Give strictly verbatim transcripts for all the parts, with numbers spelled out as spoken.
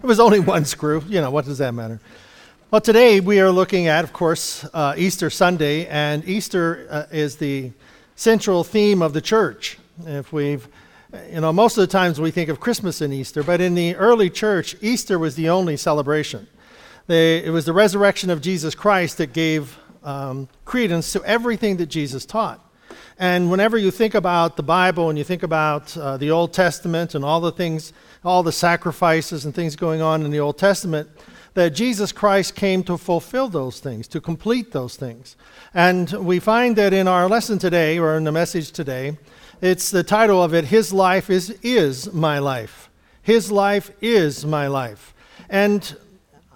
It was only one screw. You know, what does that matter? Well, today we are looking at, of course, uh, Easter Sunday, and Easter uh, is the central theme of the church. If we've, you know, most of the times we think of Christmas and Easter, but in the early church, Easter was the only celebration. They, it was the resurrection of Jesus Christ that gave um, credence to everything that Jesus taught. And whenever you think about the Bible and you think about uh, the Old Testament and all the things, all the sacrifices and things going on in the Old Testament, that Jesus Christ came to fulfill those things, to complete those things. And we find that in our lesson today, or in the message today, it's the title of it, His Life is, is My Life. His Life is My Life. And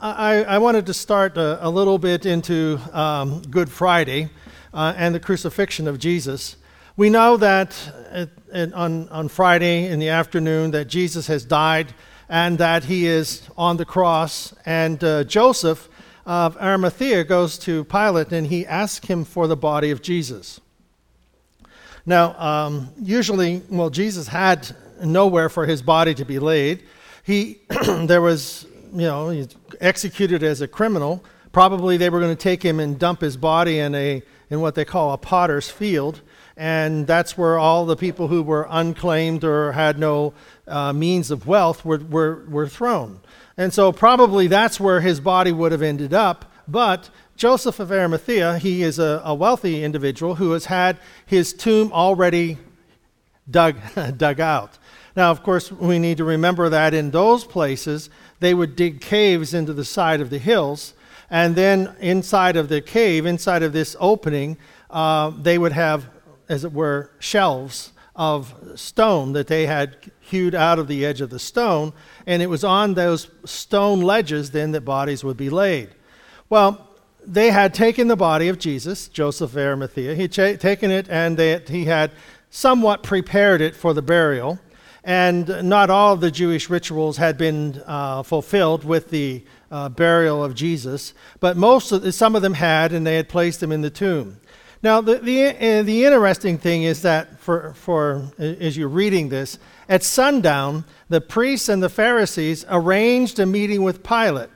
I, I wanted to start a, a little bit into um, Good Friday. Uh, and the crucifixion of Jesus. We know that at, at, on, on Friday in the afternoon that Jesus has died and that he is on the cross. And uh, Joseph of Arimathea goes to Pilate and he asks him for the body of Jesus. Now, um, usually, well, Jesus had nowhere for his body to be laid. He, there was, you know, he's executed as a criminal. Probably they were going to take him and dump his body in a in what they call a potter's field, and that's where all the people who were unclaimed or had no uh, means of wealth were, were were thrown. And so probably that's where his body would have ended up, but Joseph of Arimathea, he is a, a wealthy individual who has had his tomb already dug dug out. Now, of course, we need to remember that in those places, they would dig caves into the side of the hills. And then inside of the cave, inside of this opening, uh, they would have, as it were, shelves of stone that they had hewed out of the edge of the stone. And it was on those stone ledges then that bodies would be laid. Well, they had taken the body of Jesus, Joseph of Arimathea. He had ch- taken it and they, he had somewhat prepared it for the burial. And not all of the Jewish rituals had been uh, fulfilled with the Uh, burial of Jesus, but most of the, some of them had, and they had placed him in the tomb. Now, the the, uh, the interesting thing is that for for uh, as you're reading this, at sundown, the priests and the Pharisees arranged a meeting with Pilate.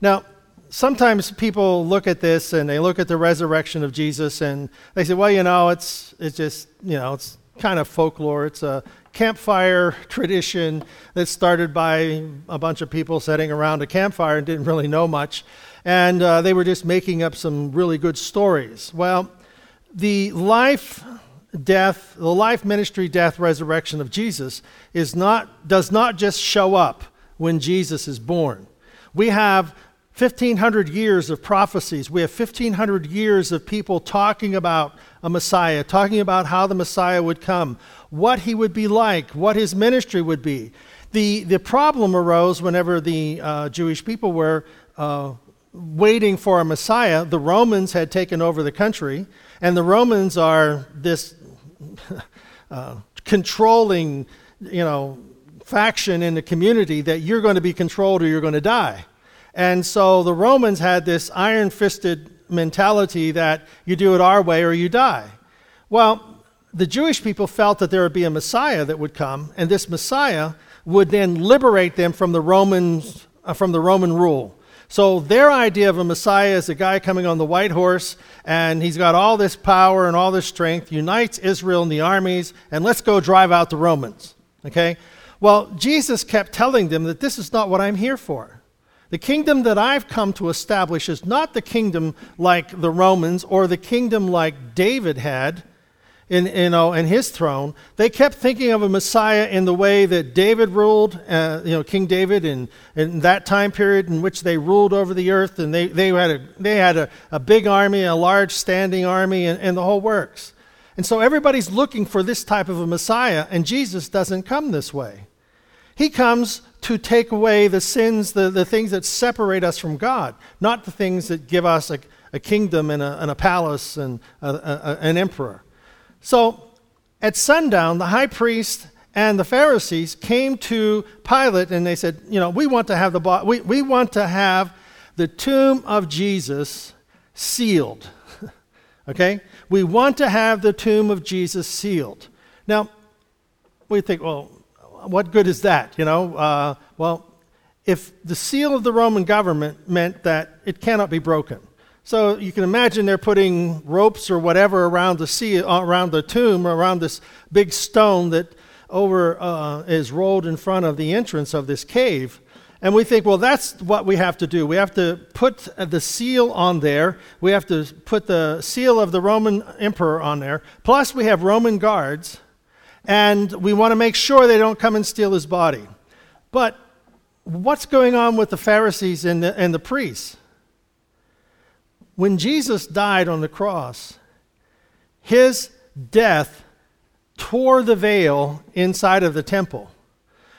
Now, sometimes people look at this and they look at the resurrection of Jesus and they say, well, you know, it's it's just you know, it's kind of folklore. It's a campfire tradition that started by a bunch of people sitting around a campfire and didn't really know much, and uh, they were just making up some really good stories. Well, the life, death, the life, ministry, death, resurrection of Jesus is not does not just show up when Jesus is born. We have fifteen hundred years of prophecies. We have fifteen hundred years of people talking about a Messiah, talking about how the Messiah would come, what he would be like, what his ministry would be. The the problem arose whenever the uh, Jewish people were uh, waiting for a Messiah. The Romans had taken over the country, and the Romans are this uh, controlling, you know, faction in the community that you're going to be controlled or you're going to die. And so the Romans had this iron-fisted mentality that you do it our way or you die. Well, the Jewish people felt that there would be a Messiah that would come, and this Messiah would then liberate them from the Romans, uh, from the Roman rule. So their idea of a Messiah is a guy coming on the white horse, and he's got all this power and all this strength, unites Israel and the armies, and let's go drive out the Romans. Okay? Well, Jesus kept telling them that this is not what I'm here for. The kingdom that I've come to establish is not the kingdom like the Romans or the kingdom like David had in, you know, in his throne. They kept thinking of a Messiah in the way that David ruled, uh, you know, King David, in, in that time period in which they ruled over the earth, and they, they had a they had a, a big army, a large standing army, and, and the whole works. And so everybody's looking for this type of a Messiah, and Jesus doesn't come this way. He comes to take away the sins, the, the things that separate us from God, not the things that give us a, a kingdom and a, and a palace and a, a, an emperor. So at sundown, the high priest and the Pharisees came to Pilate and they said, you know, we want to have the bo- we, we want to have the tomb of Jesus sealed. Okay? We want to have the tomb of Jesus sealed. Now, we think, well, what good is that? You know, uh, well, if the seal of the Roman government meant that it cannot be broken. So you can imagine they're putting ropes or whatever around the sea, around the tomb, around this big stone that over uh, is rolled in front of the entrance of this cave. And we think, well, that's what we have to do. We have to put the seal on there. We have to put the seal of the Roman emperor on there. Plus, we have Roman guards, and we want to make sure they don't come and steal his body. But what's going on with the Pharisees and the, and the priests? When Jesus died on the cross, his death tore the veil inside of the temple.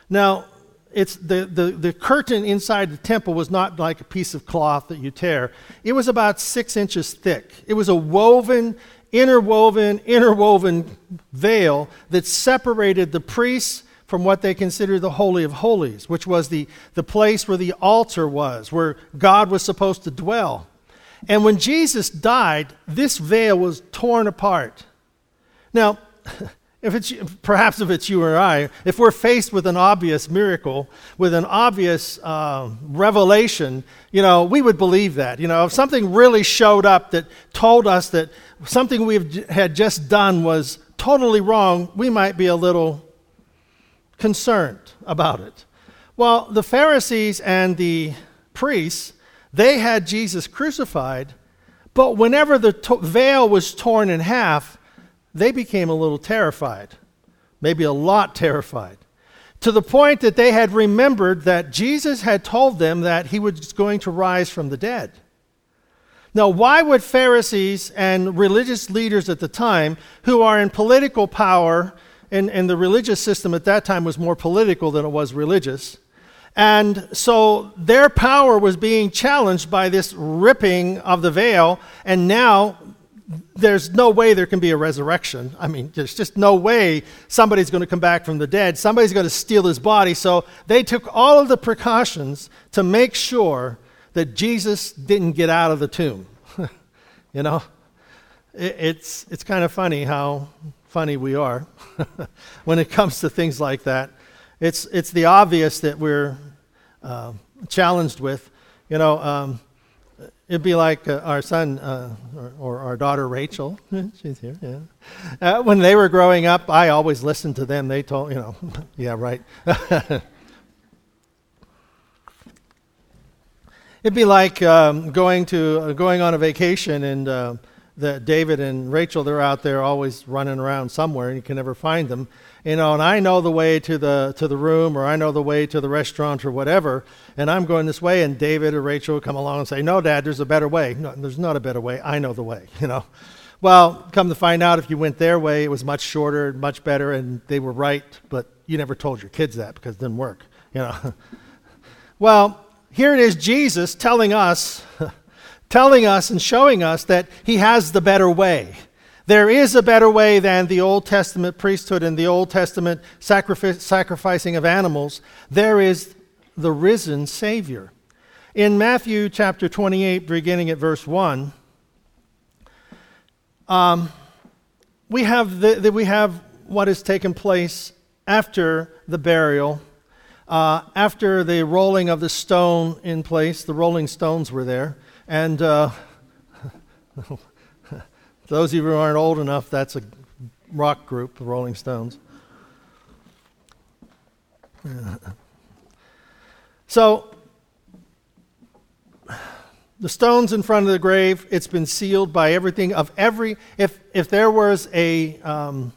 Now, It's the, the, the curtain inside the temple was not like a piece of cloth that you tear. It was about six inches thick. It was a woven, interwoven, interwoven veil that separated the priests from what they considered the Holy of Holies, which was the, the place where the altar was, where God was supposed to dwell. And when Jesus died, this veil was torn apart. Now, If it's perhaps if it's you or I, if we're faced with an obvious miracle, with an obvious uh, revelation, you know, we would believe that. You know, if something really showed up that told us that something we had just done was totally wrong, we might be a little concerned about it. Well, the Pharisees and the priests, they had Jesus crucified, but whenever the to- veil was torn in half, they became a little terrified, maybe a lot terrified, to the point that they had remembered that Jesus had told them that he was going to rise from the dead. Now, why would Pharisees and religious leaders at the time, who are in political power, and, and the religious system at that time was more political than it was religious, and so their power was being challenged by this ripping of the veil, and now there's no way there can be a resurrection. I mean, there's just no way somebody's going to come back from the dead. Somebody's going to steal his body. So they took all of the precautions to make sure that Jesus didn't get out of the tomb. You know, it, it's it's kind of funny how funny we are when it comes to things like that. It's it's the obvious that we're uh, challenged with. You know. Um, It'd be like uh, our son uh, or, or our daughter Rachel. She's here, yeah. Uh, when they were growing up, I always listened to them. They told, you know, yeah, right. It'd be like um, going to uh, going on a vacation, and uh, the David and Rachel, they're out there always running around somewhere, and you can never find them. You know, and I know the way to the to the room, or I know the way to the restaurant, or whatever, and I'm going this way, and David or Rachel will come along and say, "No, Dad, there's a better way." No, there's not a better way. I know the way, you know. Well, come to find out, if you went their way, it was much shorter, much better, and they were right, but you never told your kids that because it didn't work, you know. Well, here it is, Jesus telling us, telling us and showing us that he has the better way. There is a better way than the Old Testament priesthood and the Old Testament sacrific- sacrificing of animals. There is the risen Savior. In Matthew chapter twenty-eight, beginning at verse one, um, we have the, the, we have what has taken place after the burial, uh, after the rolling of the stone in place. The rolling stones were there, and Uh, those of you who aren't old enough, that's a rock group, the Rolling Stones. So, the stones in front of the grave, it's been sealed by everything of every, if if there was a, um,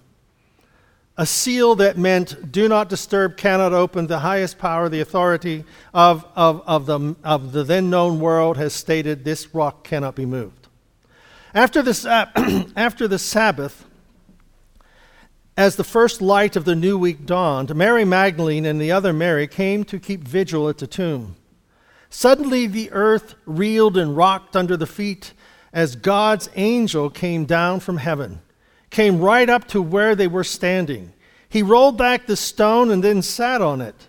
a seal that meant do not disturb, cannot open, the highest power, the authority of, of, of, the, of the then known world has stated this rock cannot be moved. After this, uh, after the Sabbath, as the first light of the new week dawned, Mary Magdalene and the other Mary came to keep vigil at the tomb. Suddenly the earth reeled and rocked under the feet as God's angel came down from heaven, came right up to where they were standing. He rolled back the stone and then sat on it.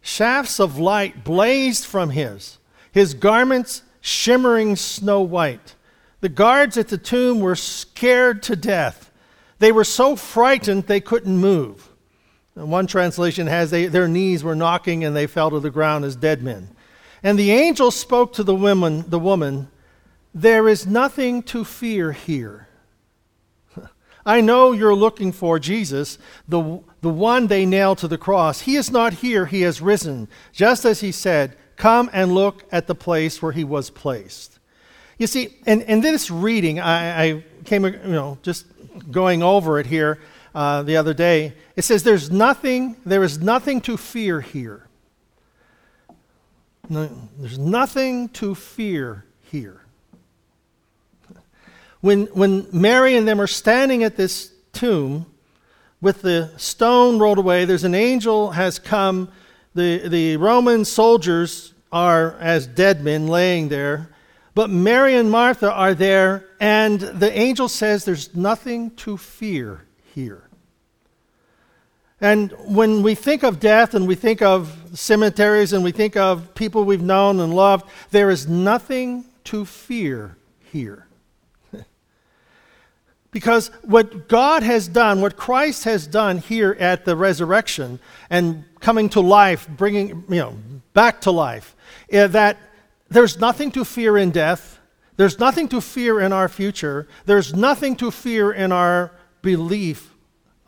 Shafts of light blazed from his, his garments shimmering snow white. The guards at the tomb were scared to death. They were so frightened they couldn't move. And one translation has they, their knees were knocking and they fell to the ground as dead men. And the angel spoke to the woman, the woman, "There is nothing to fear here. I know you're looking for Jesus, the, the one they nailed to the cross. He is not here, he has risen, just as he said. Come and look at the place where he was placed." You see, in, in this reading, I, I came, you know, just going over it here uh, the other day. It says, "There's nothing. There is nothing to fear here. No, there's nothing to fear here." When when Mary and them are standing at this tomb, with the stone rolled away, there's an angel has come. The, the Roman soldiers are as dead men laying there, but Mary and Martha are there, and the angel says there's nothing to fear here. And when we think of death and we think of cemeteries and we think of people we've known and loved, there is nothing to fear here. Because what God has done, what Christ has done here at the resurrection and coming to life, bringing, you know, back to life, is that there's nothing to fear in death. There's nothing to fear in our future. There's nothing to fear in our belief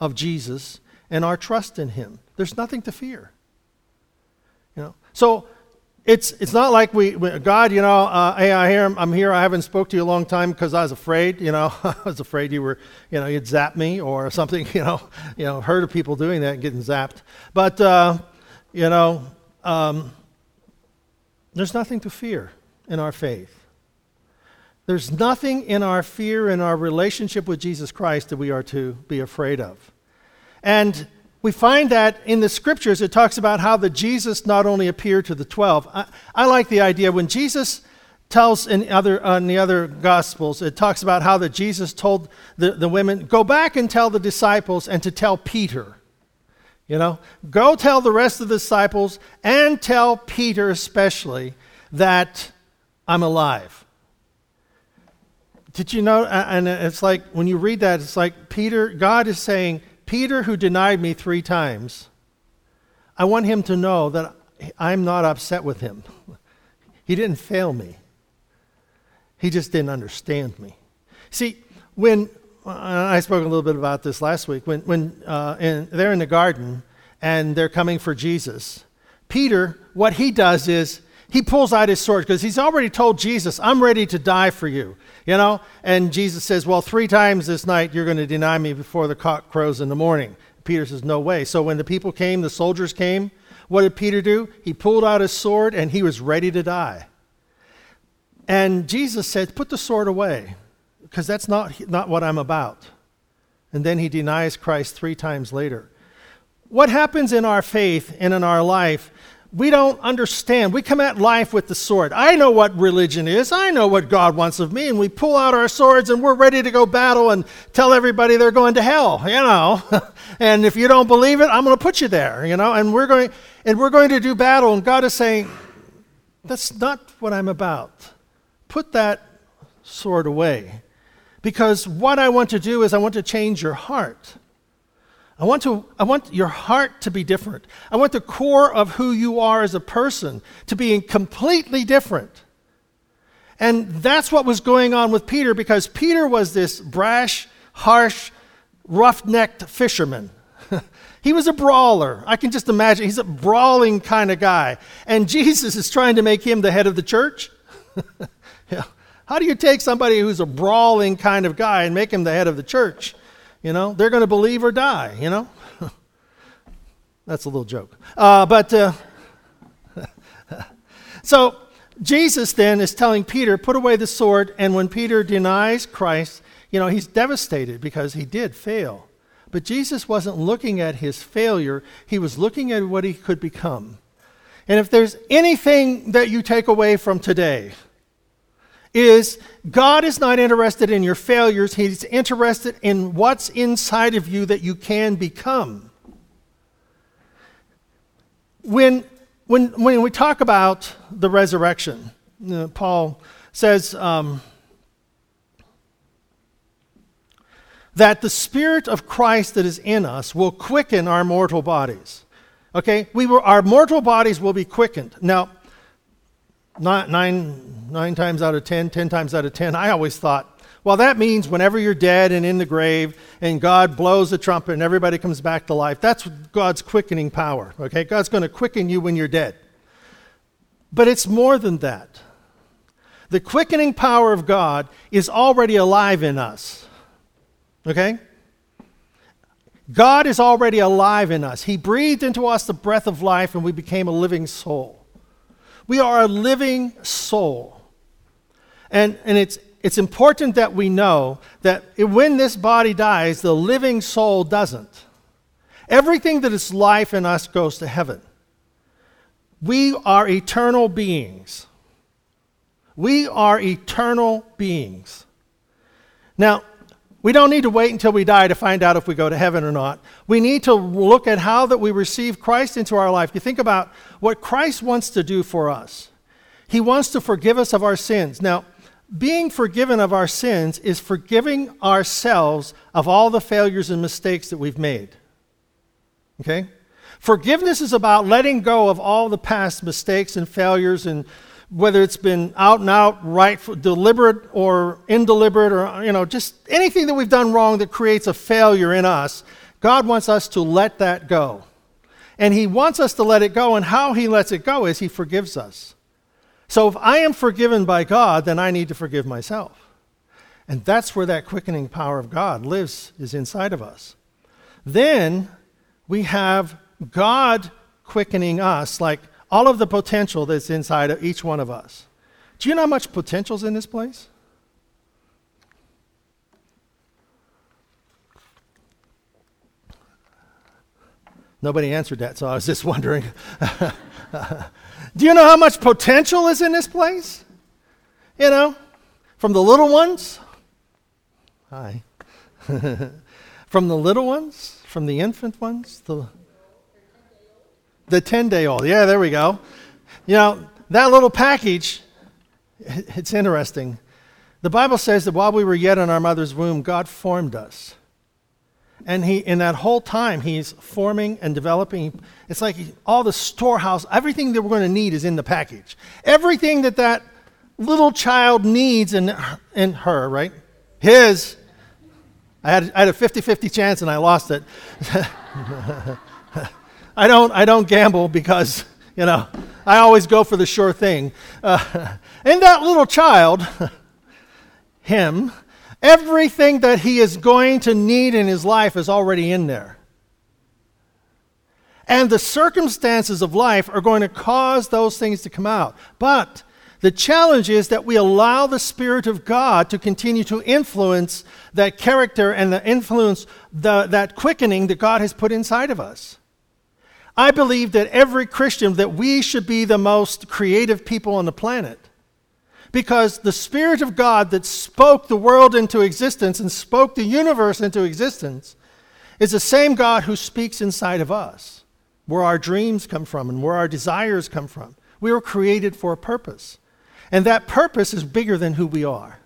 of Jesus and our trust in him. There's nothing to fear. You know, so it's it's not like we, God, you know, uh, hey, I hear, I'm here, I haven't spoke to you a long time because I was afraid, you know, I was afraid you were, you know, you'd zap me or something, you know, you know, heard of people doing that and getting zapped. But, uh, you know, um, there's nothing to fear in our faith. There's nothing in our fear, in our relationship with Jesus Christ that we are to be afraid of. And we find that in the scriptures, it talks about how the Jesus not only appeared to the twelve. I, I like the idea when Jesus tells in other on the other gospels, it talks about how that Jesus told the, the women, go back and tell the disciples and to tell Peter. You know, go tell the rest of the disciples and tell Peter especially that I'm alive. Did you know? And it's like when you read that, it's like Peter, God is saying, Peter, who denied me three times, I want him to know that I'm not upset with him. He didn't fail me. He just didn't understand me. See, when I spoke a little bit about this last week, when when uh, in, they're in the garden and they're coming for Jesus, Peter, what he does is he pulls out his sword because he's already told Jesus, I'm ready to die for you, you know? And Jesus says, well, three times this night you're going to deny me before the cock crows in the morning. Peter says, no way. So when the people came, the soldiers came, what did Peter do? He pulled out his sword and he was ready to die. And Jesus said, put the sword away because that's not, not what I'm about. And then he denies Christ three times later. What happens in our faith and in our life? We don't understand. We come at life with the sword. I know what religion is. I know what God wants of me. And we pull out our swords and we're ready to go battle and tell everybody they're going to hell, you know. And if you don't believe it, I'm going to put you there, you know. And we're going and we're going to do battle. And God is saying, that's not what I'm about. Put that sword away. Because what I want to do is I want to change your heart. I want to. I want your heart to be different. I want the core of who you are as a person to be completely different. And that's what was going on with Peter, because Peter was this brash, harsh, rough-necked fisherman. He was a brawler. I can just imagine. He's a brawling kind of guy. And Jesus is trying to make him the head of the church. Yeah. How do you take somebody who's a brawling kind of guy and make him the head of the church? You know, they're going to believe or die, you know. That's a little joke. Uh, but uh, so Jesus then is telling Peter, put away the sword. And when Peter denies Christ, you know, he's devastated because he did fail. But Jesus wasn't looking at his failure. He was looking at what he could become. And if there's anything that you take away from today, is God is not interested in your failures. He's interested in what's inside of you that you can become. When when when we talk about the resurrection, you know, Paul says, um, that the Spirit of Christ that is in us will quicken our mortal bodies. Okay, we were, our mortal bodies will be quickened. Now, not nine, nine times out of ten, ten times out of ten, I always thought, well, that means whenever you're dead and in the grave and God blows the trumpet and everybody comes back to life, that's God's quickening power, okay? God's going to quicken you when you're dead. But it's more than that. The quickening power of God is already alive in us, okay? God is already alive in us. He breathed into us the breath of life and we became a living soul. We are a living soul. And, and it's, it's important that we know that when this body dies, the living soul doesn't. Everything that is life in us goes to heaven. We are eternal beings. We are eternal beings. Now, we don't need to wait until we die to find out if we go to heaven or not. We need to look at how that we receive Christ into our life. You think about what Christ wants to do for us. He wants to forgive us of our sins. Now, being forgiven of our sins is forgiving ourselves of all the failures and mistakes that we've made. Okay? Forgiveness is about letting go of all the past mistakes and failures, and whether it's been out and out, right, deliberate or indeliberate, or, you know, just anything that we've done wrong that creates a failure in us, God wants us to let that go. And he wants us to let it go, and how he lets it go is he forgives us. So if I am forgiven by God, then I need to forgive myself. And that's where that quickening power of God lives, is inside of us. Then we have God quickening us, like all of the potential that's inside of each one of us. Do you know how much potential's in this place? Nobody answered that, so I was just wondering. Do you know how much potential is in this place? You know, from the little ones. Hi. From the little ones, from the infant ones, the The ten-day-old. Yeah, there we go. You know, that little package, it's interesting. The Bible says that while we were yet in our mother's womb, God formed us. And he, in that whole time, he's forming and developing. It's like he, all the storehouse, everything that we're going to need is in the package. Everything that that little child needs in, in her, right? His. I had, I had a fifty-fifty chance and I lost it. I don't I don't gamble because, you know, I always go for the sure thing. Uh, and that little child, him, everything that he is going to need in his life is already in there. And the circumstances of life are going to cause those things to come out. But the challenge is that we allow the Spirit of God to continue to influence that character and the influence the, that quickening that God has put inside of us. I believe that every Christian, that we should be the most creative people on the planet, because the Spirit of God that spoke the world into existence and spoke the universe into existence is the same God who speaks inside of us, where our dreams come from and where our desires come from. We were created for a purpose, and that purpose is bigger than who we are.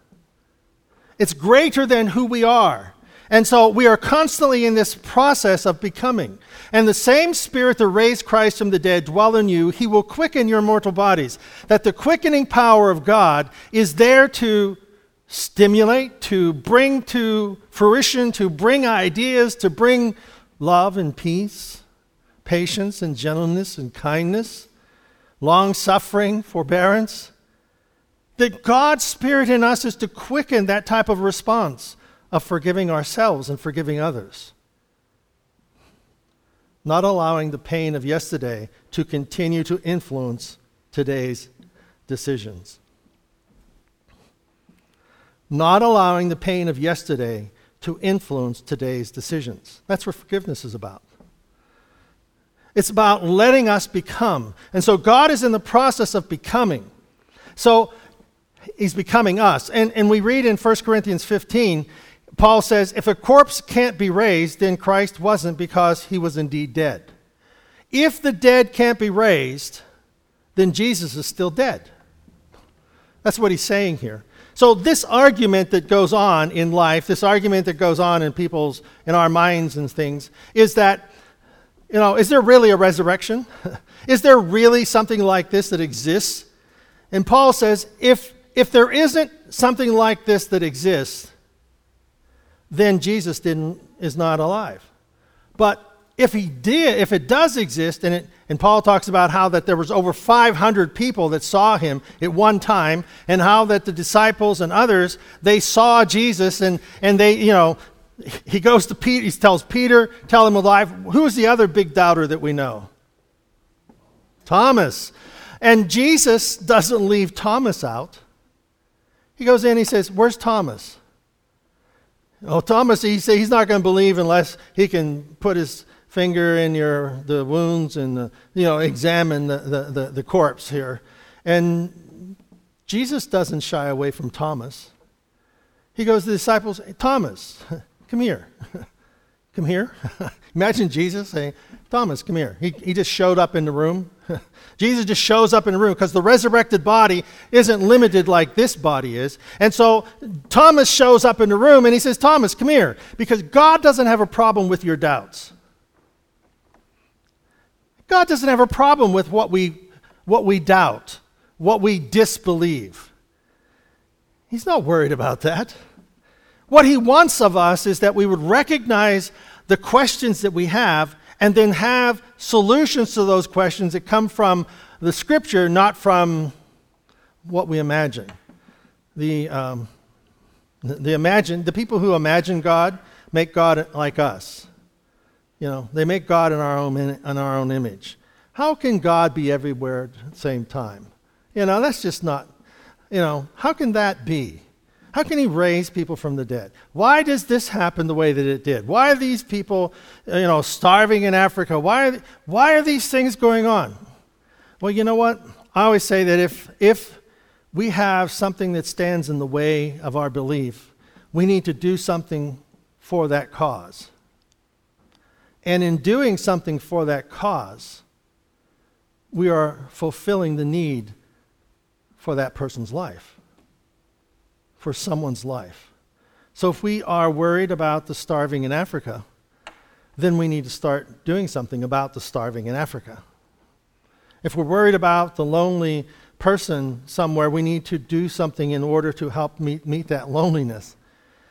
It's greater than who we are. And so we are constantly in this process of becoming. And the same Spirit that raised Christ from the dead dwell in you. He will quicken your mortal bodies. That the quickening power of God is there to stimulate, to bring to fruition, to bring ideas, to bring love and peace, patience and gentleness and kindness, long-suffering, forbearance. That God's Spirit in us is to quicken that type of response, of forgiving ourselves and forgiving others. Not allowing the pain of yesterday to continue to influence today's decisions. Not allowing the pain of yesterday to influence today's decisions. That's what forgiveness is about. It's about letting us become. And so God is in the process of becoming. So he's becoming us. And, and we read in First Corinthians fifteen, Paul says, if a corpse can't be raised, then Christ wasn't, because he was indeed dead. If the dead can't be raised, then Jesus is still dead. That's what he's saying here. So this argument that goes on in life, this argument that goes on in people's, in our minds and things, is that, you know, is there really a resurrection? Is there really something like this that exists? And Paul says, if if there isn't something like this that exists, then Jesus didn't is not alive. But if he did, if it does exist, and it, and Paul talks about how that there was over five hundred people that saw him at one time, and how that the disciples and others, they saw Jesus, and and they, you know, he goes to Peter, he tells Peter, tell him alive. Who's the other big doubter that we know? Thomas. And Jesus doesn't leave Thomas out. He goes in, he says, where's Thomas? Oh, Thomas, he says he's not going to believe unless he can put his finger in your the wounds and the, you know, examine the, the, the, the corpse here. And Jesus doesn't shy away from Thomas. He goes to the disciples, hey, Thomas, come here. Come here. Imagine Jesus saying, Thomas, come here. He, he just showed up in the room. Jesus just shows up in the room because the resurrected body isn't limited like this body is. And so Thomas shows up in the room and he says, Thomas, come here. Because God doesn't have a problem with your doubts. God doesn't have a problem with what we what we doubt, what we disbelieve. He's not worried about that. What he wants of us is that we would recognize the questions that we have and then have solutions to those questions that come from the Scripture, not from what we imagine. The um, the imagine the people who imagine God make God like us. You know, they make God in our own in our own image. How can God be everywhere at the same time? You know, that's just not. You know, how can that be? How can he raise people from the dead? Why does this happen the way that it did? Why are these people, you know, starving in Africa? Why are, why are these things going on? Well, you know what? I always say that if, if we have something that stands in the way of our belief, we need to do something for that cause. And in doing something for that cause, we are fulfilling the need for that person's life. For someone's life. So if we are worried about the starving in Africa, then we need to start doing something about the starving in Africa. If we're worried about the lonely person somewhere, we need to do something in order to help meet, meet that loneliness.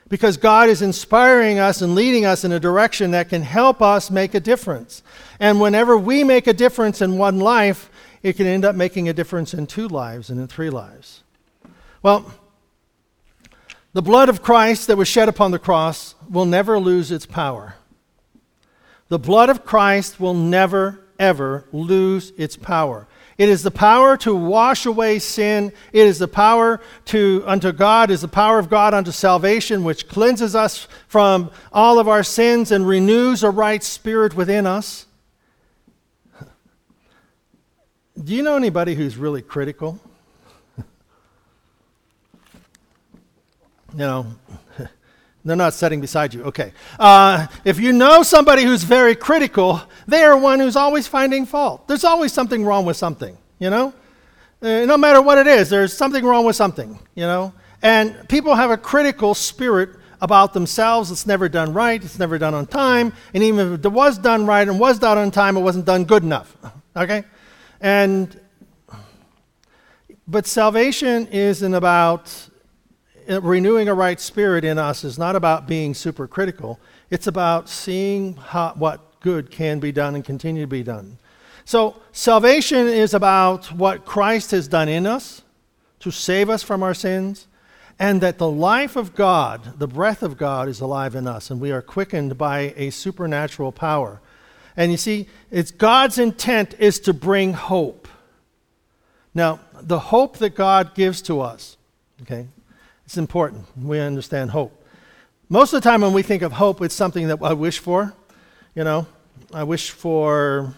Because God is inspiring us and leading us in a direction that can help us make a difference. And whenever we make a difference in one life, it can end up making a difference in two lives and in three lives. Well, the blood of Christ that was shed upon the cross will never lose its power. The blood of Christ will never, ever lose its power. It is the power to wash away sin. It is the power to unto God, is the power of God unto salvation, which cleanses us from all of our sins and renews a right spirit within us. Do you know anybody who's really critical? You know, they're not sitting beside you. Okay. Uh, if you know somebody who's very critical, they are one who's always finding fault. There's always something wrong with something, you know? Uh, no matter what it is, there's something wrong with something, you know? And people have a critical spirit about themselves. It's never done right. It's never done on time. And even if it was done right and was done on time, it wasn't done good enough. Okay? And, but salvation isn't about... Renewing a right spirit in us is not about being super critical. It's about seeing how, what good can be done and continue to be done. So salvation is about what Christ has done in us to save us from our sins, and that the life of God, the breath of God, is alive in us, and we are quickened by a supernatural power. And you see, it's God's intent is to bring hope. Now, the hope that God gives to us, okay, it's important. We understand hope. Most of the time when we think of hope, it's something that I wish for. You know, I wish for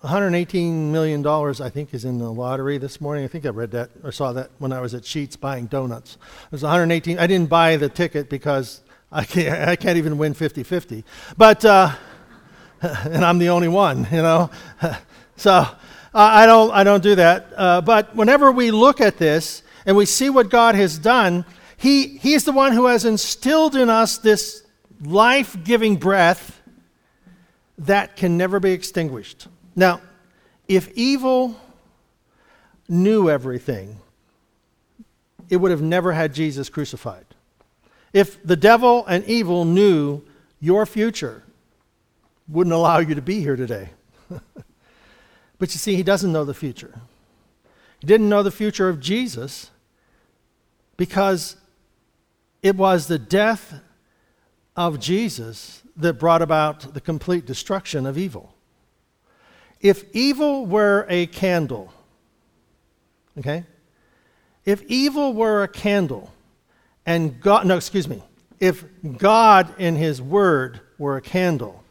one hundred eighteen million dollars, I think, is in the lottery this morning. I think I read that or saw that when I was at Sheets buying donuts. It was one hundred eighteen. I didn't buy the ticket because I can't, I can't even win fifty-fifty. But, uh, and I'm the only one, you know. So Uh, I don't I don't do that. Uh, but whenever we look at this and we see what God has done, he he's the one who has instilled in us this life-giving breath that can never be extinguished. Now, if evil knew everything, it would have never had Jesus crucified. If the devil and evil knew your future, wouldn't allow you to be here today. But you see, he doesn't know the future. He didn't know the future of Jesus because it was the death of Jesus that brought about the complete destruction of evil. If evil were a candle, okay? If evil were a candle and God, no, excuse me, if God and his word were a candle,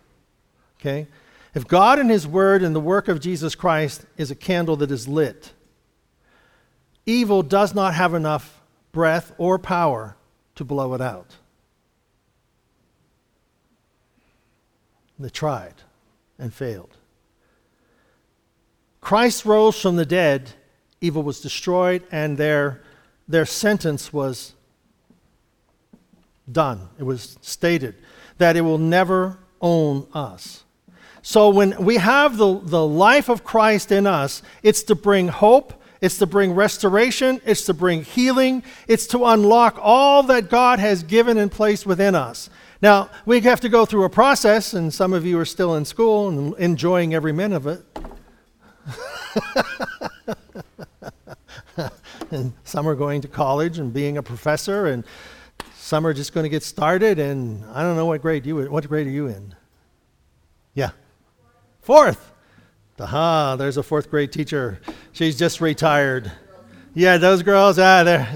okay? If God and his word and the work of Jesus Christ is a candle that is lit, evil does not have enough breath or power to blow it out. They tried and failed. Christ rose from the dead, evil was destroyed, and their, their sentence was done. It was stated that it will never own us. So when we have the, the life of Christ in us, it's to bring hope, it's to bring restoration, it's to bring healing, it's to unlock all that God has given and placed within us. Now, we have to go through a process, and some of you are still in school and enjoying every minute of it. And some are going to college and being a professor, and some are just going to get started, and I don't know what grade you what grade are you in? Yeah. Fourth. Aha, there's a fourth grade teacher. She's just retired. Yeah, those girls, ah, there.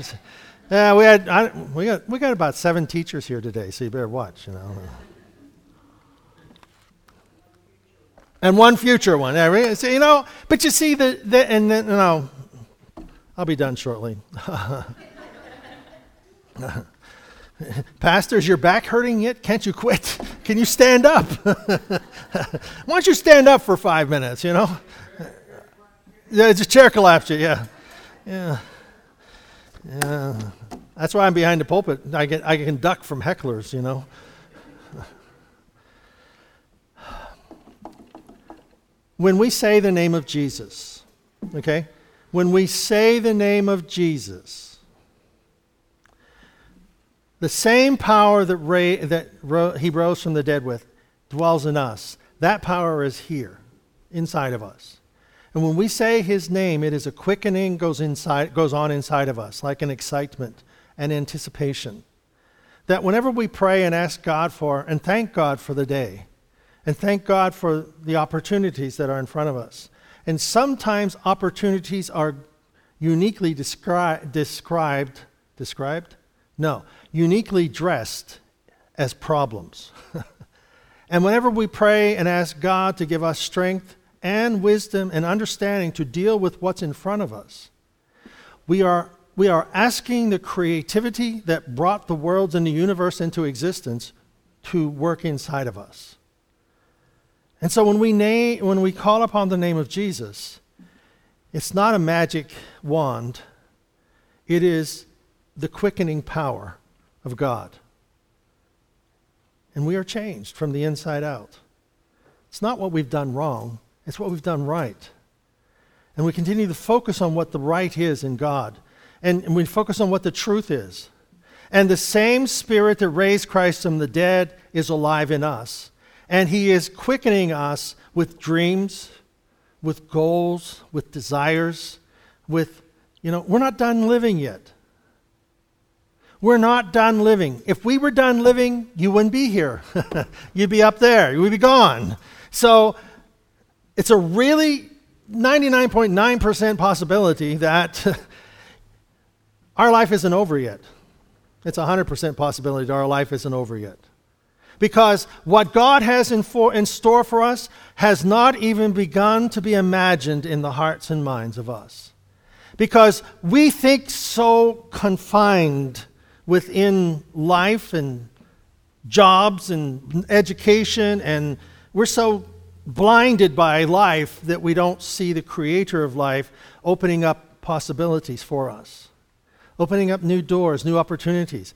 Yeah, we had I, we got we got about seven teachers here today, so you better watch, you know. And one future one. So, you know, but you see the, the and then you know, I'll be done shortly. Pastor, is your back hurting yet? Can't you quit? Can you stand up? Why don't you stand up for five minutes, you know? Yeah, it's a chair collapsed you, yeah. Yeah. Yeah. That's why I'm behind the pulpit. I get I can duck from hecklers, you know. When we say the name of Jesus, okay? When we say the name of Jesus, the same power that, ra- that ro- he rose from the dead with dwells in us. That power is here, inside of us. And when we say his name, it is a quickening goes inside, goes on inside of us, like an excitement and anticipation. That whenever we pray and ask God for, and thank God for the day, and thank God for the opportunities that are in front of us. And sometimes opportunities are uniquely descri- described, described? No, uniquely dressed as problems. And whenever we pray and ask God to give us strength and wisdom and understanding to deal with what's in front of us, we are, we are asking the creativity that brought the worlds and the universe into existence to work inside of us. And so when we name, when we call upon the name of Jesus, it's not a magic wand. It is the quickening power of God. And we are changed from the inside out. It's not what we've done wrong, it's what we've done right. And we continue to focus on what the right is in God. And, and we focus on what the truth is. And the same Spirit that raised Christ from the dead is alive in us. And he is quickening us with dreams, with goals, with desires, with, you know, we're not done living yet. We're not done living. If we were done living, you wouldn't be here. You'd be up there. You'd be gone. So it's a really ninety-nine point nine percent possibility that our life isn't over yet. It's a one hundred percent possibility that our life isn't over yet. Because what God has in, for, in store for us has not even begun to be imagined in the hearts and minds of us. Because we think so confined within life and jobs and education, and we're so blinded by life that we don't see the creator of life opening up possibilities for us, opening up new doors, new opportunities.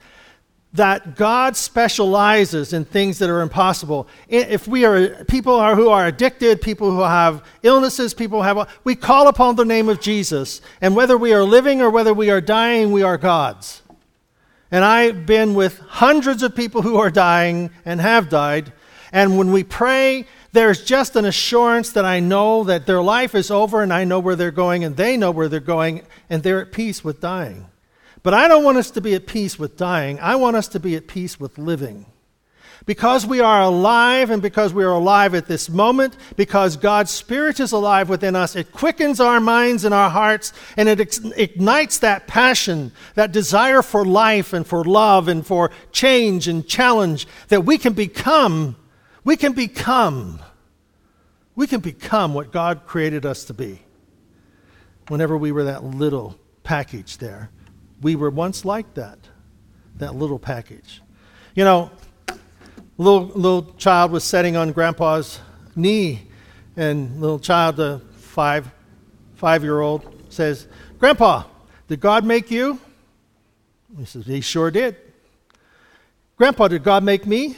That God specializes in things that are impossible. If we are people who are addicted, people who have illnesses, people who have, we call upon the name of Jesus. And whether we are living or whether we are dying, we are God's. And I've been with hundreds of people who are dying and have died. And when we pray, there's just an assurance that I know that their life is over and I know where they're going and they know where they're going and they're at peace with dying. But I don't want us to be at peace with dying. I want us to be at peace with living. Because we are alive and because we are alive at this moment, because God's Spirit is alive within us, it quickens our minds and our hearts, and it ex- ignites that passion, that desire for life and for love and for change and challenge that we can become, we can become, we can become what God created us to be. Whenever we were that little package there. We were once like that, that little package. You know, little little child was sitting on Grandpa's knee, and little child, the five, five-year-old, says, "Grandpa, did God make you?" He says, "He sure did." "Grandpa, did God make me?"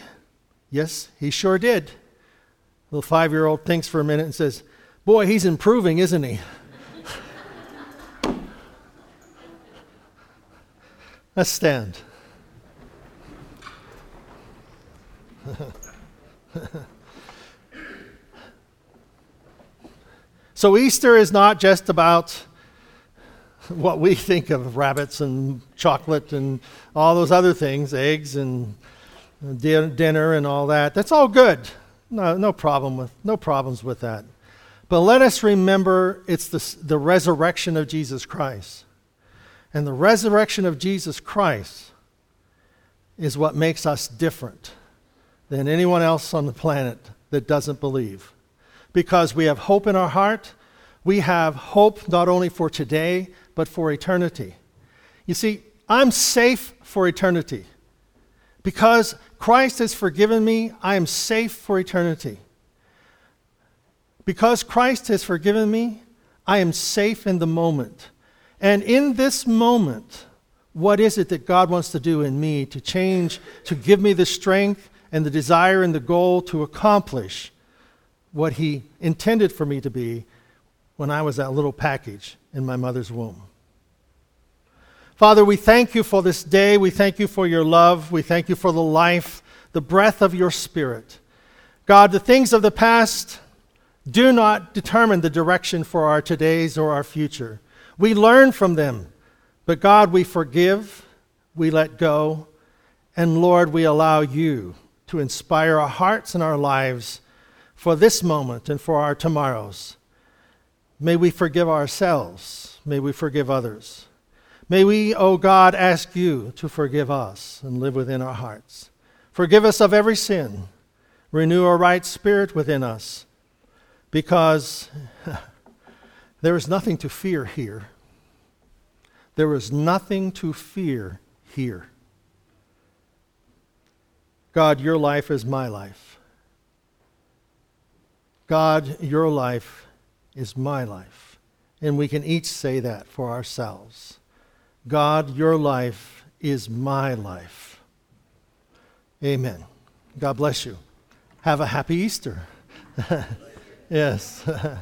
"Yes, he sure did." Little five-year-old thinks for a minute and says, "Boy, he's improving, isn't he?" Let's stand. So Easter is not just about what we think of rabbits and chocolate and all those other things, eggs and dinner and all that. That's all good. No, no problem with no problems with that. But let us remember it's the the resurrection of Jesus Christ. And the resurrection of Jesus Christ is what makes us different than anyone else on the planet that doesn't believe. Because we have hope in our heart. We have hope not only for today, but for eternity. You see, I'm safe for eternity. Because Christ has forgiven me, I am safe for eternity. Because Christ has forgiven me, I am safe in the moment. And in this moment, what is it that God wants to do in me to change, to give me the strength and the desire and the goal to accomplish what he intended for me to be when I was that little package in my mother's womb? Father, we thank you for this day. We thank you for your love. We thank you for the life, the breath of your Spirit. God, the things of the past do not determine the direction for our todays or our future. We learn from them, but God, we forgive, we let go, and Lord, we allow you to inspire our hearts and our lives for this moment and for our tomorrows. May we forgive ourselves. May we forgive others. May we, O God, ask you to forgive us and live within our hearts. Forgive us of every sin. Renew a right spirit within us, because there is nothing to fear here. There is nothing to fear here. God, your life is my life. God, your life is my life. And we can each say that for ourselves. God, your life is my life. Amen. God bless you. Have a happy Easter. Yes.